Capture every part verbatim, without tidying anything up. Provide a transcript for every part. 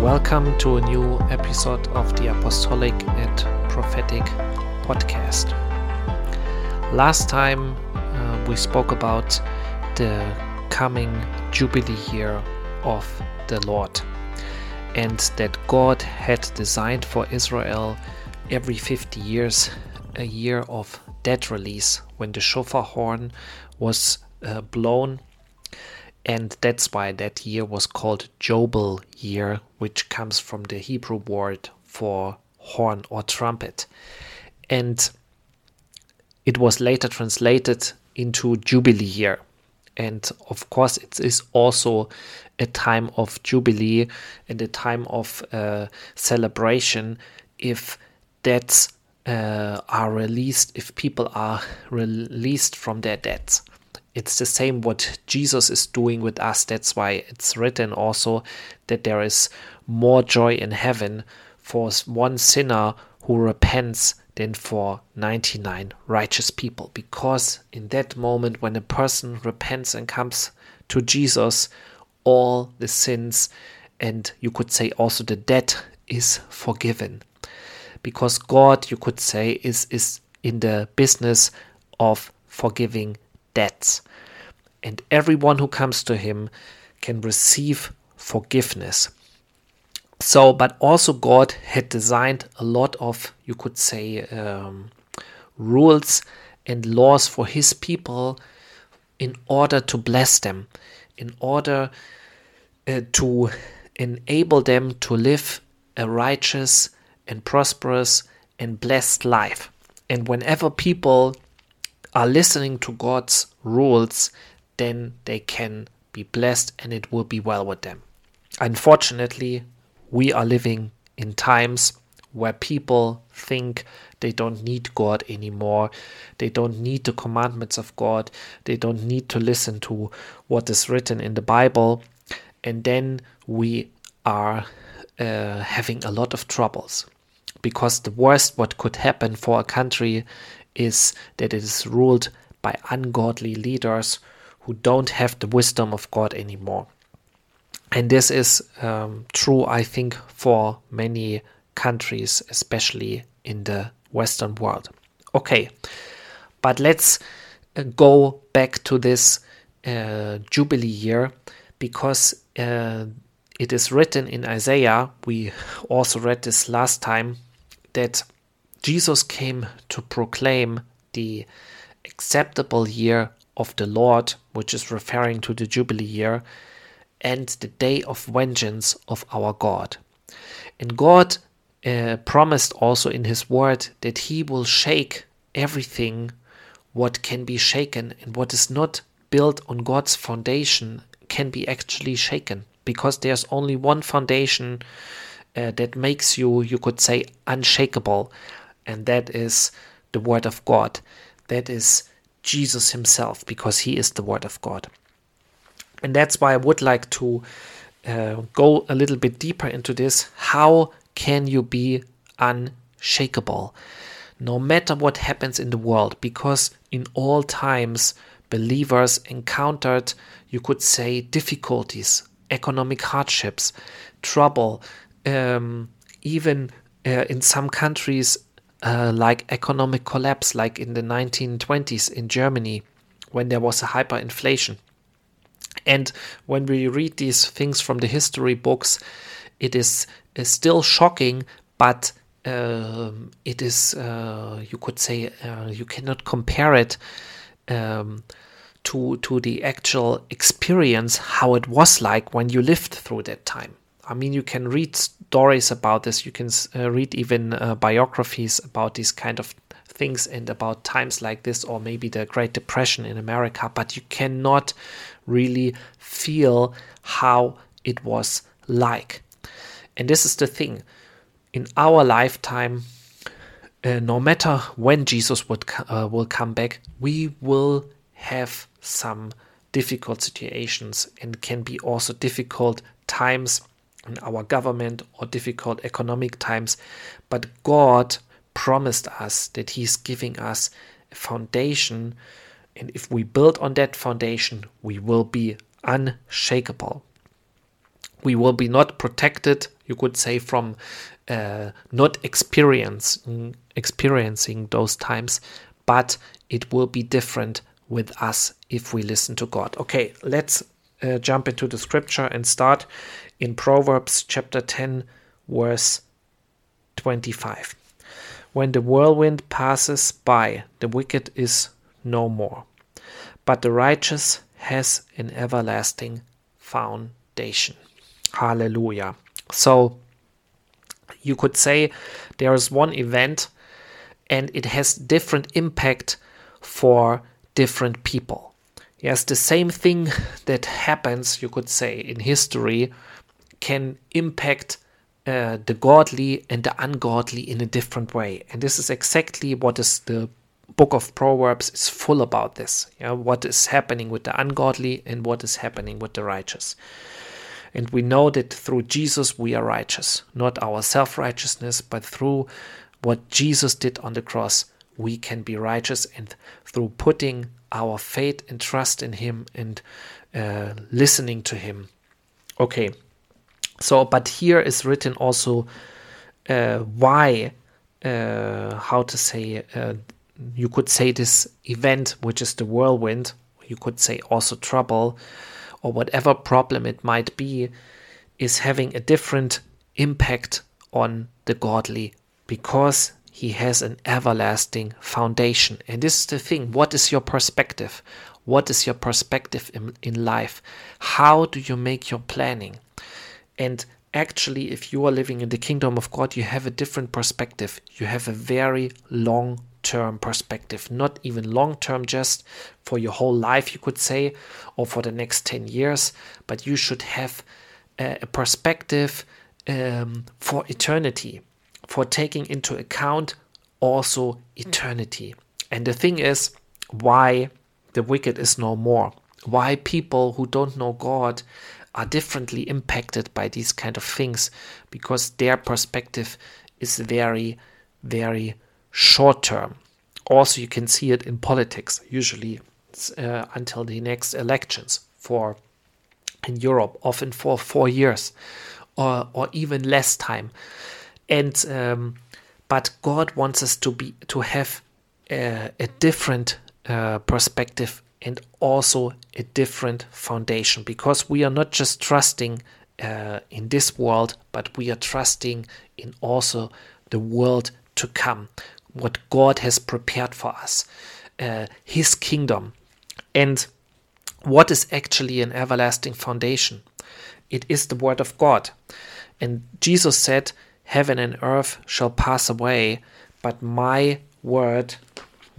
Welcome to a new episode of the Apostolic and Prophetic Podcast. Last time uh, we spoke about the coming Jubilee year of the Lord, and that God had designed for Israel every fifty years a year of debt release when the shofar horn was uh, blown. And that's why that year was called Jobel year, which comes from the Hebrew word for horn or trumpet. And it was later translated into Jubilee year. And of course, it is also a time of Jubilee and a time of uh, celebration if debts uh, are released, if people are released from their debts. It's the same what Jesus is doing with us. That's why it's written also that there is more joy in heaven for one sinner who repents than for ninety-nine righteous people. Because in that moment when a person repents and comes to Jesus, all the sins, and you could say also the debt, is forgiven. Because God, you could say, is, is in the business of forgiving debts, and everyone who comes to him can receive forgiveness. So, but also God had designed a lot of, you could say, um, rules and laws for his people in order to bless them, in order uh, to enable them to live a righteous and prosperous and blessed life. And whenever people are listening to God's rules, then they can be blessed and it will be well with them. Unfortunately, we are living in times where people think they don't need God anymore. They don't need the commandments of God. They don't need to listen to what is written in the Bible. And then we are uh, having a lot of troubles. Because the worst what could happen for a country is that it is ruled by ungodly leaders who don't have the wisdom of God anymore. And this is um, true, I think, for many countries, especially in the Western world. Okay, but let's go back to this uh, Jubilee year, because uh, it is written in Isaiah, we also read this last time, that Jesus came to proclaim the acceptable year of the Lord, which is referring to the Jubilee year, and the day of vengeance of our God. And God uh, promised also in his word that he will shake everything what can be shaken, and what is not built on God's foundation can be actually shaken, because there's only one foundation uh, that makes you, you could say, unshakable. And that is the Word of God. That is Jesus himself, because he is the Word of God. And that's why I would like to uh, go a little bit deeper into this. How can you be unshakable, no matter what happens in the world? Because in all times, believers encountered, you could say, difficulties, economic hardships, trouble, um, even uh, in some countries, Uh, like economic collapse, like in the nineteen twenties in Germany, when there was a hyperinflation. And when we read these things from the history books, it is, is still shocking, but um, it is, uh, you could say, uh, you cannot compare it um, to, to the actual experience, how it was like when you lived through that time. I mean, you can read stories about this. You can uh, read even uh, biographies about these kind of things and about times like this, or maybe the Great Depression in America, but you cannot really feel how it was like. And this is the thing. In our lifetime, uh, no matter when Jesus would co- uh, will come back, we will have some difficult situations, and can be also difficult times in our government or difficult economic times. But God promised us that he's giving us a foundation. And if we build on that foundation, we will be unshakable. We will be not protected, you could say, from uh, not experience, experiencing those times, but it will be different with us if we listen to God. Okay, let's uh, jump into the scripture and start in Proverbs chapter ten, verse twenty-five. When the whirlwind passes by, the wicked is no more, but the righteous has an everlasting foundation. Hallelujah. So you could say there is one event and it has different impact for different people. Yes, the same thing that happens, you could say, in history can impact uh, the godly and the ungodly in a different way. And this is exactly what is the book of Proverbs is full about this. Yeah, what is happening with the ungodly and what is happening with the righteous. And we know that through Jesus we are righteous, not our self-righteousness, but through what Jesus did on the cross, we can be righteous. And through putting our faith and trust in him and uh, listening to him. Okay, so but here is written also uh, why, uh, how to say, uh, you could say this event, which is the whirlwind, you could say also trouble, or whatever problem it might be, is having a different impact on the godly because he has an everlasting foundation. And this is the thing. What is your perspective? What is your perspective in, in life? How do you make your planning? And actually, if you are living in the kingdom of God, you have a different perspective. You have a very long-term perspective, not even long-term just for your whole life, you could say, or for the next ten years, but you should have a, a perspective um, for eternity, for taking into account also eternity. And the thing is, why the wicked is no more, why people who don't know God are differently impacted by these kind of things, because their perspective is very, very short term. Also, you can see it in politics, usually it's, uh, until the next elections for in Europe, often for four years or, or even less time. And um, but God wants us to be to have a, a different uh, perspective and also a different foundation, because we are not just trusting uh, in this world, but we are trusting in also the world to come, what God has prepared for us, uh, his kingdom. And what is actually an everlasting foundation? It is the word of God. And Jesus said, heaven and earth shall pass away, but my word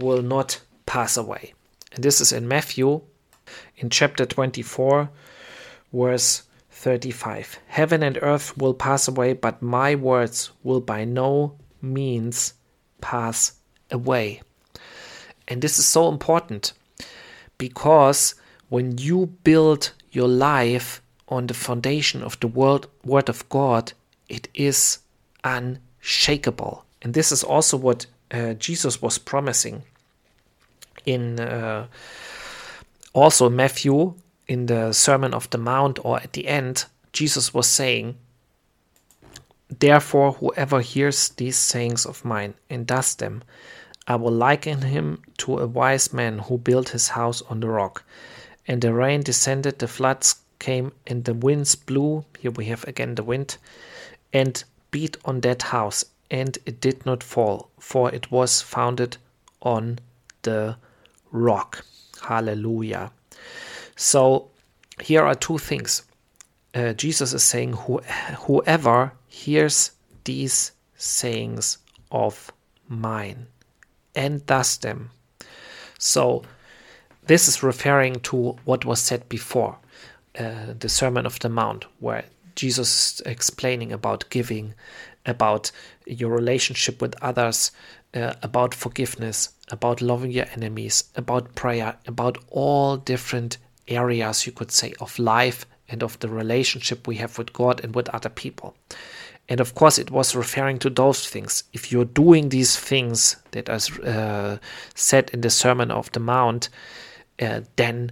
will not pass away. And this is in Matthew, in chapter twenty-four, verse thirty-five. Heaven and earth will pass away, but my words will by no means pass away. And this is so important, because when you build your life on the foundation of the word, word of God, it is unshakable. And this is also what uh, Jesus was promising in uh, also Matthew, in the Sermon on the Mount, or at the end, Jesus was saying, therefore, whoever hears these sayings of mine and does them, I will liken him to a wise man who built his house on the rock. And the rain descended, the floods came, and the winds blew. Here we have again the wind. And beat on that house, and it did not fall, for it was founded on the rock. Hallelujah. So here are two things. Uh, Jesus is saying, Who, whoever hears these sayings of mine and does them. So this is referring to what was said before, uh, the Sermon on the Mount, where Jesus explaining about giving, about your relationship with others, uh, about forgiveness, about loving your enemies, about prayer, about all different areas, you could say, of life and of the relationship we have with God and with other people. And of course, it was referring to those things. If you're doing these things that are uh, said in the Sermon on the Mount, uh, then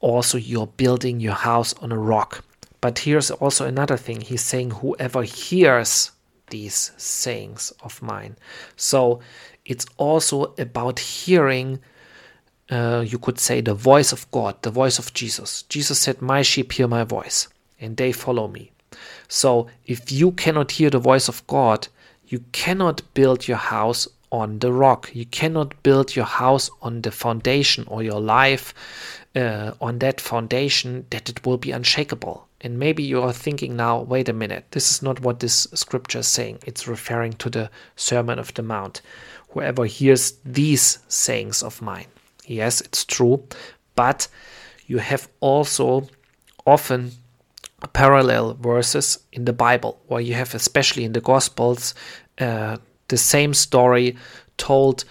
also you're building your house on a rock. But here's also another thing. He's saying, whoever hears these sayings of mine. So it's also about hearing, uh, you could say, the voice of God, the voice of Jesus. Jesus said, my sheep hear my voice, and they follow me. So if you cannot hear the voice of God, you cannot build your house on the rock. You cannot build your house on the foundation, or your life uh, on that foundation, that it will be unshakable. And maybe you are thinking now, wait a minute, this is not what this scripture is saying. It's referring to the Sermon on the Mount. Whoever hears these sayings of mine. Yes, it's true. But you have also often parallel verses in the Bible, where you have, especially in the Gospels, uh, the same story told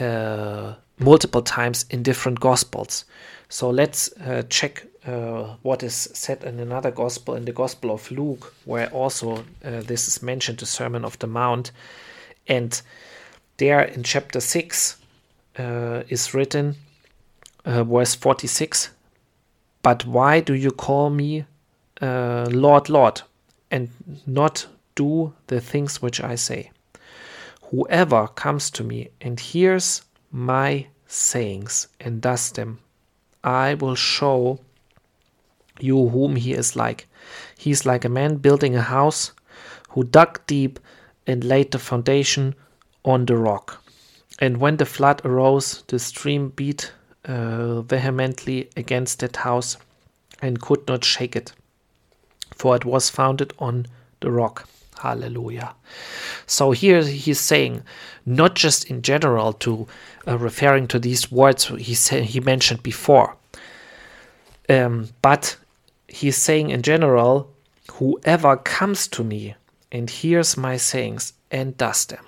uh, multiple times in different Gospels. So let's uh, check uh, what is said in another Gospel, in the Gospel of Luke, where also uh, this is mentioned, the Sermon on the Mount. And there in chapter six uh, is written, uh, verse forty-six, "But why do you call me Uh, Lord, Lord, and not do the things which I say? Whoever comes to me and hears my sayings and does them, I will show you whom he is like. He is like a man building a house who dug deep and laid the foundation on the rock. And when the flood arose, the stream beat uh, vehemently against that house and could not shake it, for it was founded on the rock." Hallelujah. So here he's saying, not just in general to uh, referring to these words he said, he mentioned before, um, but he's saying in general, whoever comes to me and hears my sayings and does them.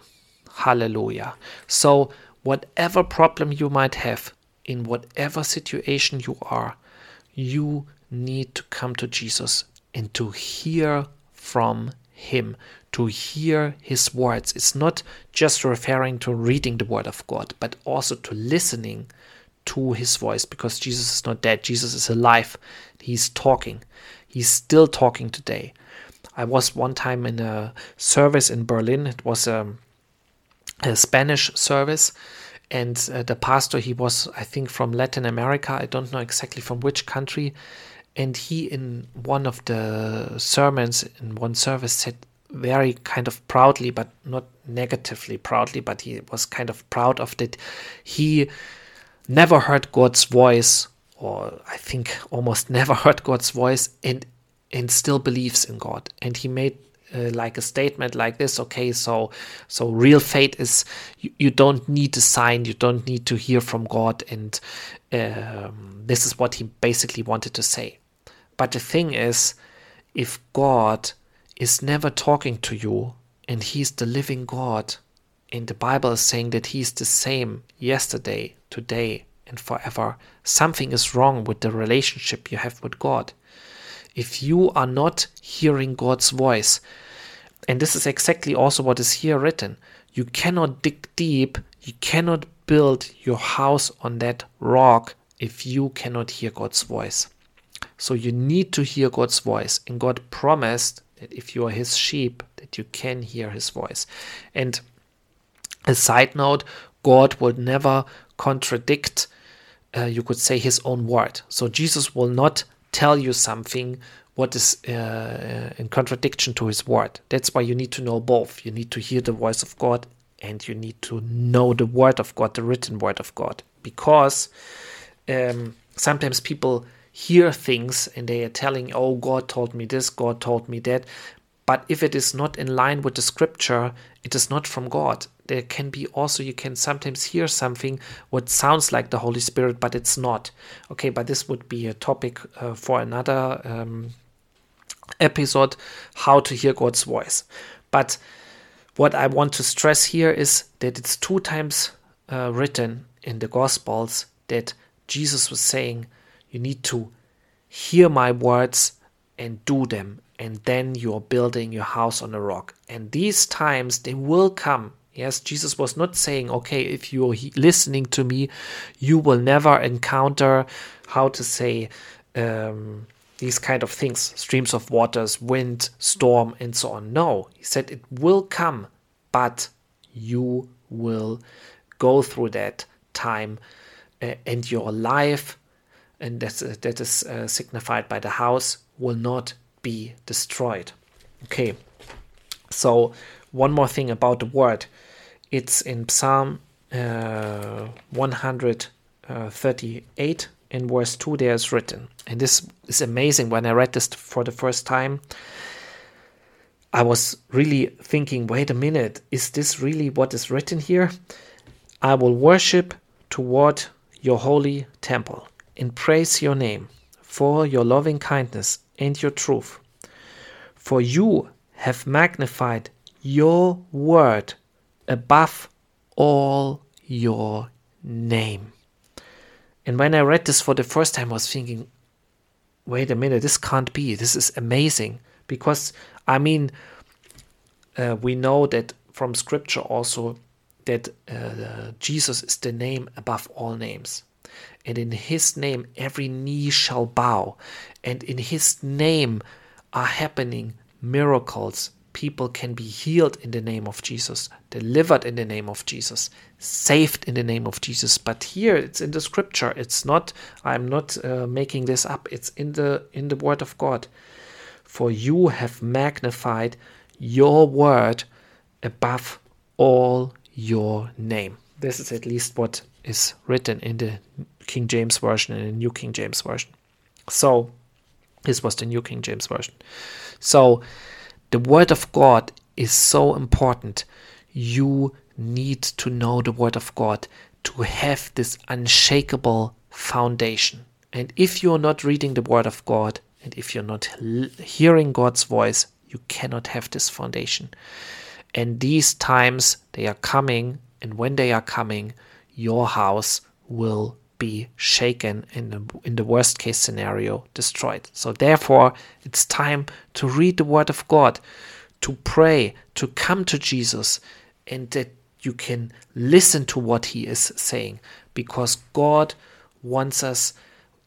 Hallelujah. So whatever problem you might have, in whatever situation you are, you need to come to Jesus and to hear from him, to hear his words. It's not just referring to reading the word of God, but also to listening to his voice, because Jesus is not dead. Jesus is alive. He's talking. He's still talking today. I was one time in a service in Berlin. It was a, a Spanish service. And uh, the pastor, he was, I think, from Latin America. I don't know exactly from which country. And he, in one of the sermons, in one service, said very kind of proudly, but not negatively proudly, but he was kind of proud of that he never heard God's voice, or I think almost never heard God's voice, and and still believes in God. And he made uh, like a statement like this, okay, so so real faith is, you, you don't need a sign, you don't need to hear from God, and um, this is what he basically wanted to say. But the thing is, if God is never talking to you, and he's the living God, and the Bible is saying that he's the same yesterday, today, and forever, something is wrong with the relationship you have with God. If you are not hearing God's voice, and this is exactly also what is here written, you cannot dig deep, you cannot build your house on that rock if you cannot hear God's voice. So you need to hear God's voice, and God promised that if you are his sheep, that you can hear his voice. And a side note, God will never contradict, uh, you could say, his own word. So Jesus will not tell you something what is uh, in contradiction to his word. That's why you need to know both. You need to hear the voice of God, and you need to know the word of God, the written word of God. Because um, sometimes people hear things and they are telling, oh, God told me this, God told me that. But if it is not in line with the scripture, it is not from God. There can be also, you can sometimes hear something what sounds like the Holy Spirit, but it's not. Okay, but this would be a topic uh, for another um, episode, how to hear God's voice. But what I want to stress here is that it's two times uh, written in the Gospels that Jesus was saying, you need to hear my words and do them. and then you are building your house on a rock. And these times, they will come. Yes, Jesus was not saying, okay, if you are listening to me, you will never encounter, how to say, um, these kind of things, streams of waters, wind, storm, and so on. No, he said it will come, but you will go through that time, uh, and your life, and that's, uh, that is uh, signified by the house, will not be destroyed. Okay, so one more thing about the word. It's in Psalm uh, one hundred thirty-eight in verse two, there is written, and this is amazing. When I read this for the first time, I was really thinking, wait a minute, is this really what is written here? I will worship toward your holy temple and praise your name for your loving kindness and your truth. For you have magnified your word above all your name. And when I read this for the first time, I was thinking, wait a minute, this can't be. This is amazing. Because, I mean, uh, we know that from Scripture also that uh, Jesus is the name above all names. And in his name, every knee shall bow. And in his name are happening miracles. People can be healed in the name of Jesus, delivered in the name of Jesus, saved in the name of Jesus. But here it's in the Scripture. It's not, I'm not uh, making this up. It's in the in the Word of God. For you have magnified your word above all your name. This is at least what is written in the King James Version and the New King James Version. So, this was the New King James Version. So, the Word of God is so important. You need to know the Word of God to have this unshakable foundation. And if you're not reading the Word of God, and if you're not l- hearing God's voice, you cannot have this foundation. And these times, they are coming, and when they are coming, your house will be shaken, and in the, in the worst case scenario, destroyed. So therefore, it's time to read the Word of God, to pray, to come to Jesus, and that you can listen to what he is saying, because God wants us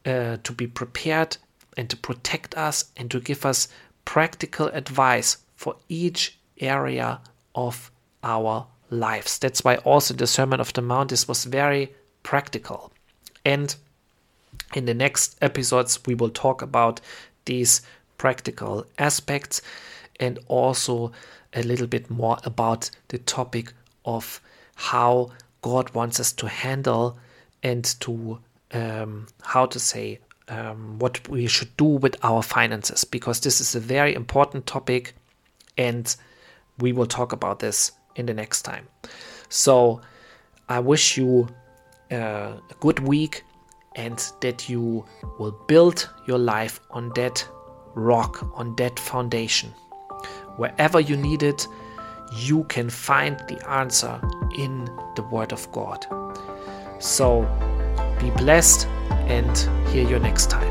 uh, to be prepared and to protect us and to give us practical advice for each area of our lives. That's why also the Sermon on the Mount, this was very practical. And in the next episodes, we will talk about these practical aspects and also a little bit more about the topic of how God wants us to handle and to, um, how to say, um, what we should do with our finances, because this is a very important topic, and we will talk about this in the next time. So I wish you Uh, a good week, and that you will build your life on that rock, on that foundation. Wherever you need it, you can find the answer in the Word of God. So be blessed, and hear you next time.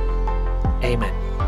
Amen.